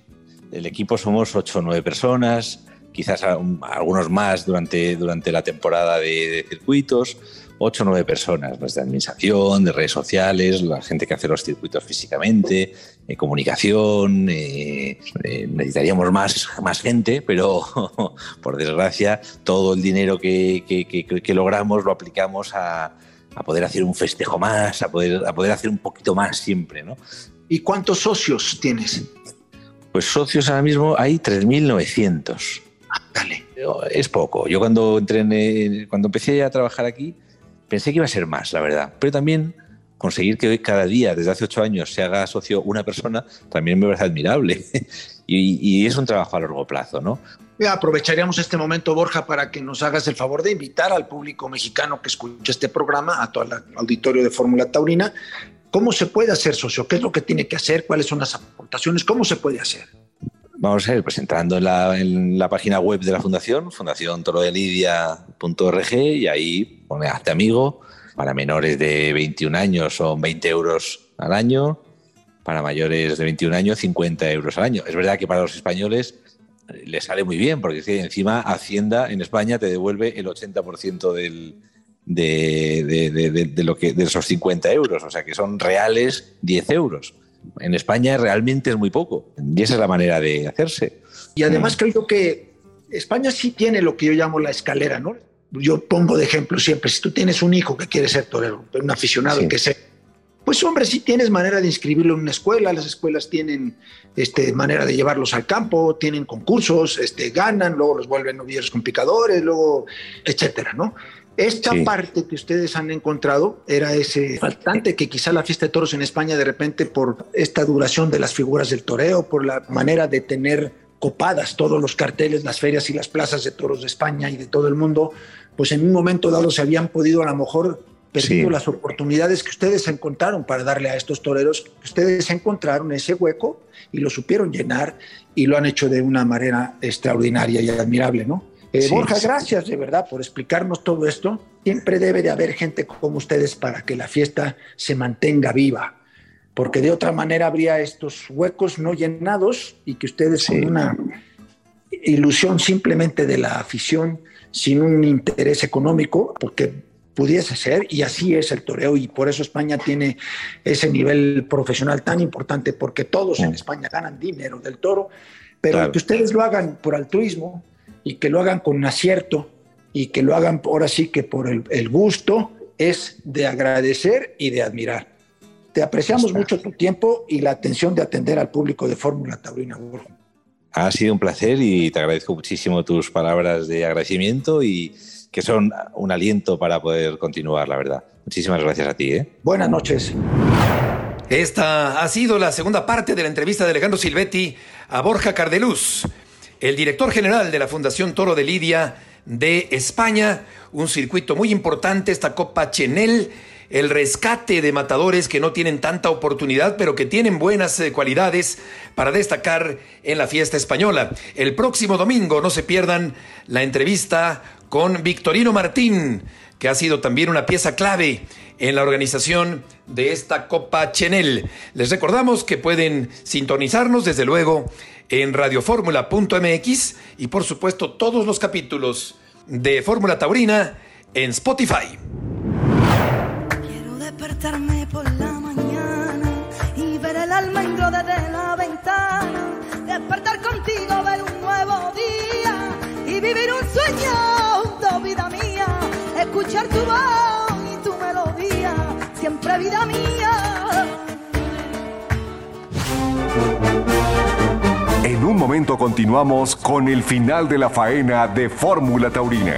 El equipo somos ocho o nueve personas, quizás algunos más durante, durante la temporada de, de circuitos, ocho o nueve personas, pues, de administración, de redes sociales, la gente que hace los circuitos físicamente, eh, comunicación, eh, eh, necesitaríamos más, más gente, pero por desgracia todo el dinero que, que, que, que logramos lo aplicamos a, a poder hacer un festejo más, a poder, a poder hacer un poquito más siempre, ¿no? ¿Y cuántos socios tienes? Pues socios ahora mismo hay tres mil novecientos. Ah, dale. Es poco. Yo cuando entrené, cuando empecé a trabajar aquí, pensé que iba a ser más, la verdad, pero también conseguir que cada día, desde hace ocho años, se haga socio una persona, también me parece admirable y, y es un trabajo a largo plazo, ¿no? Aprovecharíamos este momento, Borja, para que nos hagas el favor de invitar al público mexicano que escucha este programa, a todo el auditorio de Fórmula Taurina. ¿Cómo se puede hacer socio? ¿Qué es lo que tiene que hacer? ¿Cuáles son las aportaciones? ¿Cómo se puede hacer? Vamos a ir pues entrando en la, en la página web de la Fundación, fundación toro de lidia punto org, y ahí pone hazte amigo. Para menores de veintiún años son veinte euros al año, para mayores de veintiún años cincuenta euros al año. Es verdad que para los españoles les sale muy bien, porque si encima Hacienda en España te devuelve el ochenta por ciento del, de, de, de, de, de, lo que, de esos cincuenta euros, o sea que son reales diez euros. En España realmente es muy poco y esa es la manera de hacerse. Y además creo que España sí tiene lo que yo llamo la escalera, ¿no? Yo pongo de ejemplo siempre, si tú tienes un hijo que quiere ser torero, un aficionado sí. que sea, pues hombre, sí tienes manera de inscribirlo en una escuela, las escuelas tienen este, manera de llevarlos al campo, tienen concursos, este, ganan, luego los vuelven novilleros con picadores, luego, etcétera, ¿no? Esta sí. parte que ustedes han encontrado era ese faltante que quizá la fiesta de toros en España de repente por esta duración de las figuras del toreo, por la manera de tener copadas todos los carteles, las ferias y las plazas de toros de España y de todo el mundo, pues en un momento dado se habían podido a lo mejor perdido sí. las oportunidades que ustedes encontraron para darle a estos toreros. Ustedes encontraron ese hueco y lo supieron llenar y lo han hecho de una manera extraordinaria y admirable, ¿no? Eh, sí, Borja, sí. gracias de verdad por explicarnos todo esto. Siempre debe de haber gente como ustedes para que la fiesta se mantenga viva, porque de otra manera habría estos huecos no llenados y que ustedes sí. con una ilusión simplemente de la afición, sin un interés económico, porque pudiese ser, y así es el toreo, y por eso España tiene ese nivel profesional tan importante, porque todos en España ganan dinero del toro, Pero claro, que ustedes lo hagan por altruismo y que lo hagan con acierto y que lo hagan ahora sí que por el, el gusto, es de agradecer y de admirar. Te apreciamos Está. mucho tu tiempo y la atención de atender al público de Fórmula Taurina, Borja. Ha sido un placer y te agradezco muchísimo tus palabras de agradecimiento y que son un aliento para poder continuar, la verdad. Muchísimas gracias a ti, ¿eh? Buenas noches. Esta ha sido la segunda parte de la entrevista de Alejandro Silvetti a Borja Cardelús, el director general de la Fundación Toro de Lidia de España, un circuito muy importante, esta Copa Chenel, el rescate de matadores que no tienen tanta oportunidad, pero que tienen buenas cualidades para destacar en la fiesta española. El próximo domingo no se pierdan la entrevista con Victorino Martín, que ha sido también una pieza clave en la organización de esta Copa Chenel. Les recordamos que pueden sintonizarnos, desde luego, en radio fórmula punto m x y, por supuesto, todos los capítulos de Fórmula Taurina en Spotify. Quiero despertarme por la mañana y ver el almendro desde la ventana, despertar contigo, ver un nuevo día y vivir un sueño, oh, vida mía, escuchar tu voz y tu melodía, siempre vida mía. En un momento continuamos con el final de la faena de Fórmula Taurina.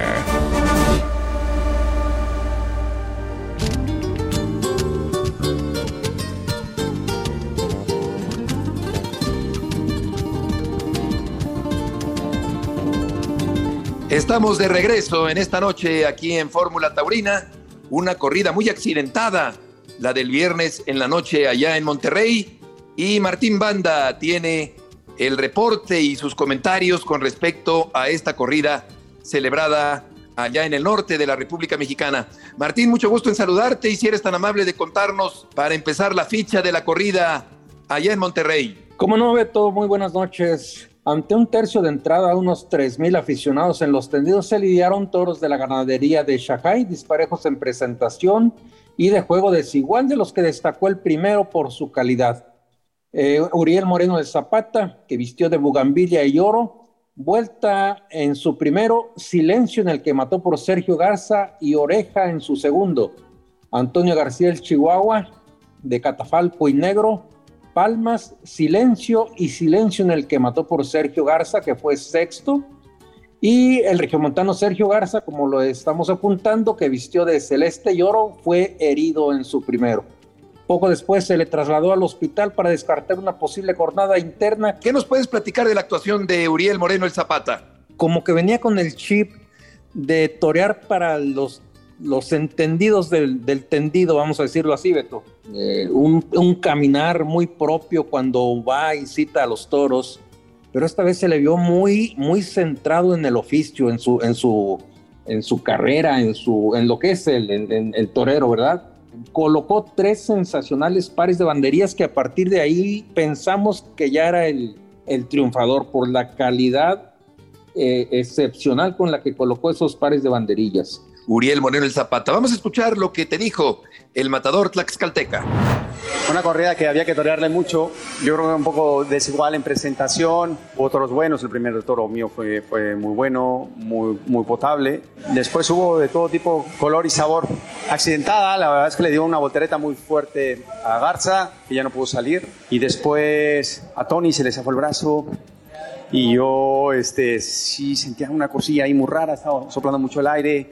Estamos de regreso en esta noche aquí en Fórmula Taurina, una corrida muy accidentada, la del viernes en la noche allá en Monterrey, y Martín Banda tiene el reporte y sus comentarios con respecto a esta corrida celebrada allá en el norte de la República Mexicana. Martín, mucho gusto en saludarte y si eres tan amable de contarnos para empezar la ficha de la corrida allá en Monterrey. ¿Cómo no, Beto? Muy buenas noches. Ante un tercio de entrada, unos tres mil aficionados en los tendidos se lidiaron toros de la ganadería de Shanghái, disparejos en presentación y de juego desigual, de los que destacó el primero por su calidad. Eh, Uriel Moreno de Zapata, que vistió de bugambilia y oro, vuelta en su primero, silencio en el que mató por Sergio Garza y oreja en su segundo. Antonio García, el Chihuahua, de catafalco y negro, palmas, silencio y silencio en el que mató por Sergio Garza, que fue sexto, y el regiomontano Sergio Garza, como lo estamos apuntando, que vistió de celeste y oro, fue herido en su primero. Poco después se le trasladó al hospital para descartar una posible jornada interna. ¿Qué nos puedes platicar de la actuación de Uriel Moreno el Zapata? Como que venía con el chip de torear para los los entendidos del, del tendido, vamos a decirlo así, Beto. Eh, un, un caminar muy propio cuando va y cita a los toros, pero esta vez se le vio muy, muy centrado en el oficio, en su, en su, en su carrera, en, su, en lo que es el, el, el torero, ¿verdad? Colocó tres sensacionales pares de banderías que a partir de ahí pensamos que ya era el, el triunfador por la calidad eh, excepcional con la que colocó esos pares de banderillas. Uriel Moreno el Zapata. Vamos a escuchar lo que te dijo el matador tlaxcalteca. Una corrida que había que torearle mucho. Yo creo que un poco desigual en presentación. Hubo toros buenos. El primer toro mío fue, fue muy bueno, muy, muy potable. Después hubo de todo tipo, color y sabor. Accidentada, la verdad es que le dio una voltereta muy fuerte a Garza, que ya no pudo salir. Y después a Tony se le zafó el brazo. Y yo este, sí sentía una cosilla ahí muy rara. Estaba soplando mucho el aire.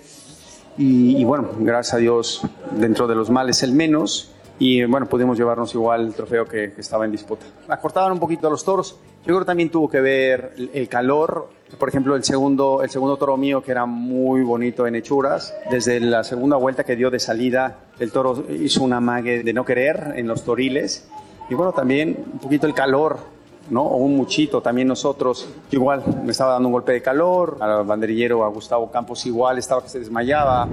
Y, y bueno, gracias a Dios, dentro de los males el menos, y bueno, pudimos llevarnos igual el trofeo que, que estaba en disputa. Acortaban un poquito a los toros. Yo creo que también tuvo que ver el, el calor. Por ejemplo, el segundo, el segundo toro mío, que era muy bonito en hechuras, desde la segunda vuelta que dio de salida, el toro hizo un amague de no querer en los toriles. Y bueno, también un poquito el calor, ¿no? O un muchito, también nosotros, igual, me estaba dando un golpe de calor, al banderillero, a Gustavo Campos igual, estaba que se desmayaba.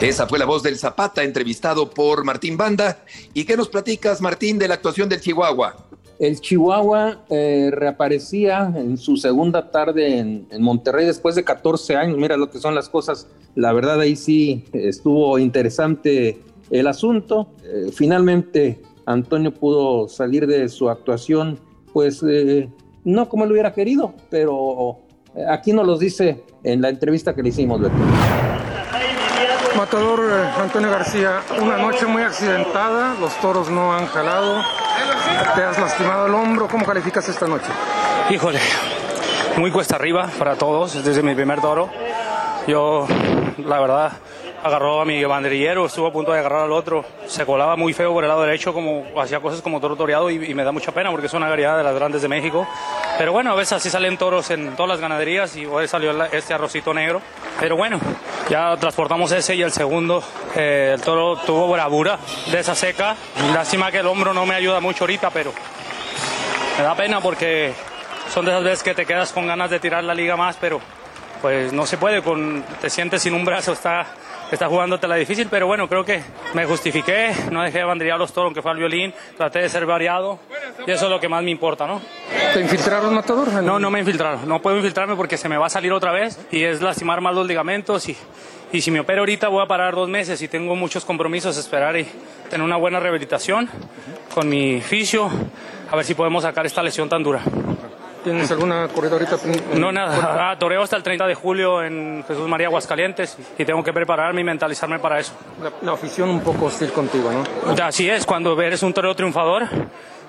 Esa fue la voz del Zapata, entrevistado por Martín Banda. ¿Y qué nos platicas, Martín, de la actuación del Chihuahua? El Chihuahua eh, reaparecía en su segunda tarde en, en Monterrey después de catorce años, mira lo que son las cosas, la verdad ahí sí estuvo interesante el asunto. Eh, finalmente Antonio pudo salir de su actuación pues eh, no como él hubiera querido, pero aquí nos los dice en la entrevista que le hicimos, Beto. Matador Antonio García, una noche muy accidentada, los toros no han jalado, te has lastimado el hombro, ¿cómo calificas esta noche? Híjole, muy cuesta arriba para todos, desde mi primer toro, yo la verdad agarró a mi banderillero, estuvo a punto de agarrar al otro, se colaba muy feo por el lado derecho, como hacía cosas como toro toreado y, y me da mucha pena porque es una variedad de las grandes de México, pero bueno, a veces así salen toros en todas las ganaderías y hoy salió este arrocito negro, pero bueno, ya transportamos ese y el segundo, eh, el toro tuvo bravura de esa seca, lástima que el hombro no me ayuda mucho ahorita, pero me da pena porque son de esas veces que te quedas con ganas de tirar la liga más, pero pues no se puede, con, te sientes sin un brazo, está... Está jugándote la difícil, pero bueno, creo que me justifiqué, no dejé de banderillar los toros, aunque fue al violín, traté de ser variado, y eso es lo que más me importa, ¿no? ¿Te infiltraron, matador? El... No, no me infiltraron, no puedo infiltrarme porque se me va a salir otra vez, y es lastimar más los ligamentos, y, y si me opero ahorita voy a parar dos meses, y tengo muchos compromisos, esperar y tener una buena rehabilitación con mi fisio, a ver si podemos sacar esta lesión tan dura. ¿Tienes alguna corrida ahorita? No, nada. Ah, toreo hasta el treinta de julio en Jesús María, Aguascalientes, y tengo que prepararme y mentalizarme para eso. La, la afición un poco hostil contigo, ¿no? Así es, cuando eres un toreo triunfador,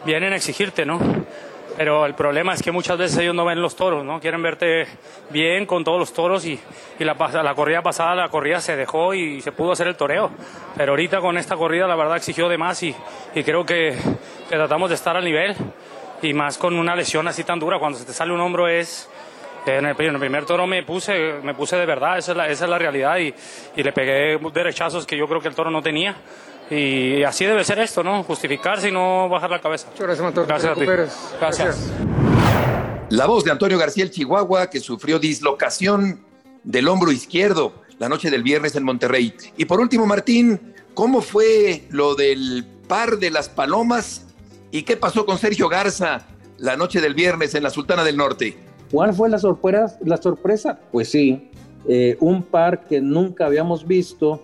vienen a exigirte, ¿no? Pero el problema es que muchas veces ellos no ven los toros, ¿no? Quieren verte bien con todos los toros y, y la, la corrida pasada, la corrida se dejó y se pudo hacer el toreo. Pero ahorita con esta corrida la verdad exigió de más y, y creo que, que tratamos de estar al nivel. Y más con una lesión así tan dura, cuando se te sale un hombro es... En el, en el primer toro me puse, me puse de verdad, esa es la, esa es la realidad, y, y le pegué derechazos que yo creo que el toro no tenía. Y, y así debe ser esto, ¿no? Justificarse y no bajar la cabeza. Gracias, Mateo. Gracias a ti. Gracias. Gracias. La voz de Antonio García, el Chihuahua, que sufrió dislocación del hombro izquierdo la noche del viernes en Monterrey. Y por último, Martín, ¿cómo fue lo del par de las palomas? ¿Y qué pasó con Sergio Garza la noche del viernes en la Sultana del Norte? ¿Cuál fue la sorpresa? ¿La sorpresa? Pues sí, eh, un par que nunca habíamos visto,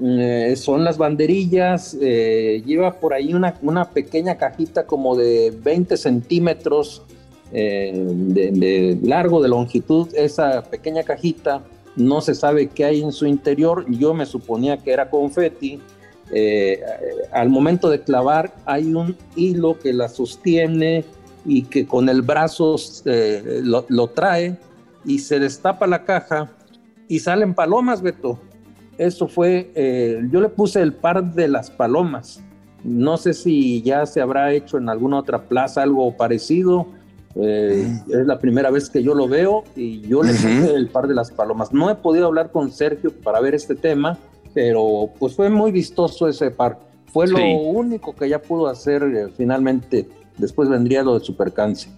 eh, son las banderillas, eh, lleva por ahí una, una pequeña cajita como de veinte centímetros eh, de, de largo, de longitud, esa pequeña cajita, no se sabe qué hay en su interior, yo me suponía que era confeti. Eh, al momento de clavar hay un hilo que la sostiene y que con el brazo eh, lo, lo trae y se destapa la caja y salen palomas, Beto. Eso fue, eh, yo le puse el par de las palomas. No sé si ya se habrá hecho en alguna otra plaza algo parecido. Eh, es la primera vez que yo lo veo y yo le puse uh-huh. el par de las palomas. No he podido hablar con Sergio para ver este tema, pero pues fue muy vistoso ese par. Fue lo sí. único que ya pudo hacer eh, finalmente. Después vendría lo de su percance.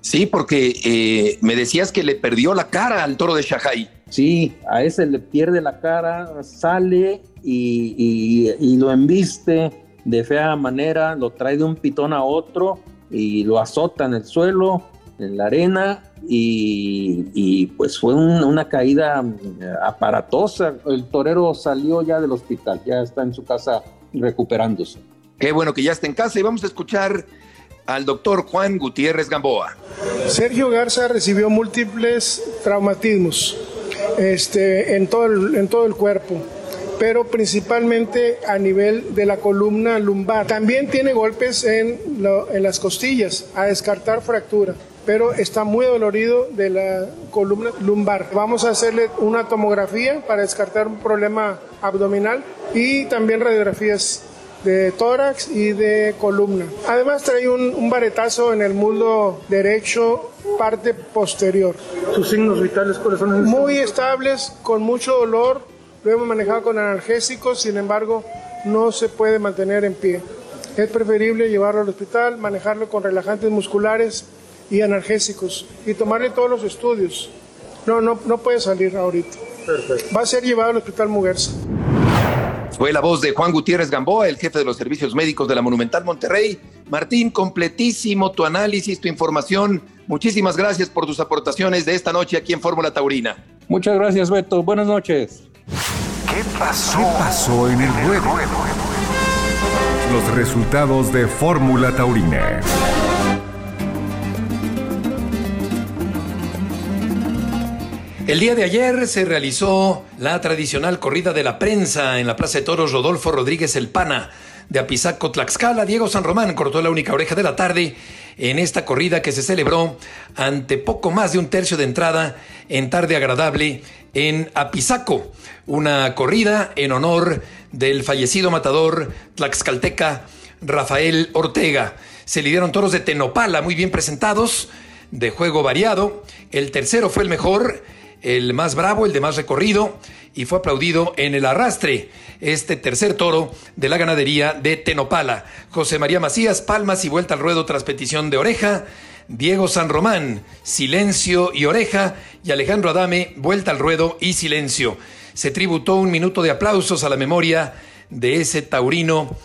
Sí, porque eh, me decías que le perdió la cara al toro de Shanghái. Sí, a ese le pierde la cara, sale y, y, y lo embiste de fea manera, lo trae de un pitón a otro y lo azota en el suelo, en la arena, y, y pues fue un, una caída aparatosa. El torero salió ya del hospital, ya está en su casa recuperándose. Qué bueno que ya está en casa, y vamos a escuchar al doctor Juan Gutiérrez Gamboa. Sergio Garza recibió múltiples traumatismos este, en, todo el, en todo el cuerpo, pero principalmente a nivel de la columna lumbar. También tiene golpes en, lo, en las costillas, a descartar fractura, pero está muy dolorido de la columna lumbar. Vamos a hacerle una tomografía para descartar un problema abdominal y también radiografías de tórax y de columna. Además trae un, un varetazo en el muslo derecho, parte posterior. ¿Sus signos vitales cuáles son? Muy estables, con mucho dolor, lo hemos manejado con analgésicos, sin embargo no se puede mantener en pie. Es preferible llevarlo al hospital, manejarlo con relajantes musculares y analgésicos y tomarle todos los estudios. No, no, no puede salir ahorita. Perfecto. Va a ser llevado al hospital Muguerza. Fue la voz de Juan Gutiérrez Gamboa, el jefe de los servicios médicos de la Monumental Monterrey. Martín, completísimo tu análisis, tu información. Muchísimas gracias por tus aportaciones de esta noche aquí en Fórmula Taurina. Muchas gracias, Beto. Buenas noches. ¿Qué pasó? ¿Qué pasó en el ruedo? Los resultados de Fórmula Taurina. El día de ayer se realizó la tradicional corrida de la prensa en la Plaza de Toros Rodolfo Rodríguez El Pana de Apizaco, Tlaxcala. Diego San Román cortó la única oreja de la tarde en esta corrida que se celebró ante poco más de un tercio de entrada en tarde agradable en Apizaco. Una corrida en honor del fallecido matador tlaxcalteca Rafael Ortega. Se lideraron toros de Tenopala muy bien presentados, de juego variado. El tercero fue el mejor, el más bravo, el de más recorrido, y fue aplaudido en el arrastre este tercer toro de la ganadería de Tenopala. José Mari Macías, palmas y vuelta al ruedo tras petición de oreja. Diego San Román, silencio y oreja, y Alejandro Adame, vuelta al ruedo y silencio. Se tributó un minuto de aplausos a la memoria de ese taurino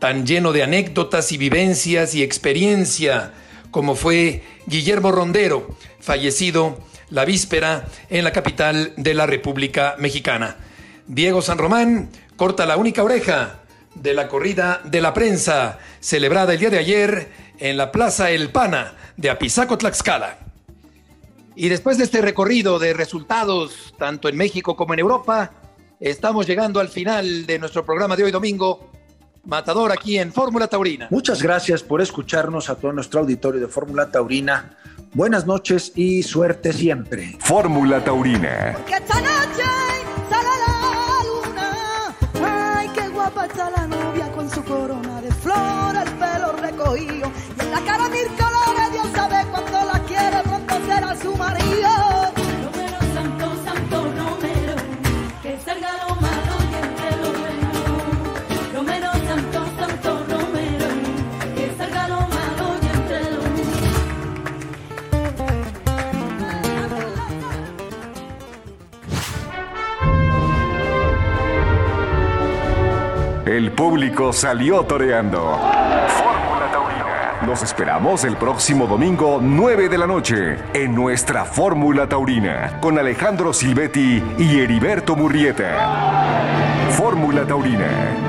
tan lleno de anécdotas y vivencias y experiencia como fue Guillermo Rondero, fallecido la víspera en la capital de la República Mexicana. Diego San Román corta la única oreja de la corrida de la prensa celebrada el día de ayer en la Plaza El Pana de Apizaco, Tlaxcala. Y después de este recorrido de resultados tanto en México como en Europa, estamos llegando al final de nuestro programa de hoy domingo Matador aquí en Fórmula Taurina. Muchas gracias por escucharnos a todo nuestro auditorio de Fórmula Taurina. Buenas noches y suerte siempre. Fórmula Taurina. Porque esta noche sale la luna. Ay, qué guapa está la novia con su corona de flores, pelo recogido. Y en la cara mil colores, Dios sabe cuando la quiere, pronto será su marido. Romero, santo, santo, Romero, que salga lo malo y entre lo bueno. Romero, santo, santo, Romero, que salga lo malo y entre lo bueno. El público salió toreando. Fórmula Taurina. Los esperamos el próximo domingo nueve de la noche en nuestra Fórmula Taurina con Alejandro Silvetti y Heriberto Murrieta. Fórmula Taurina.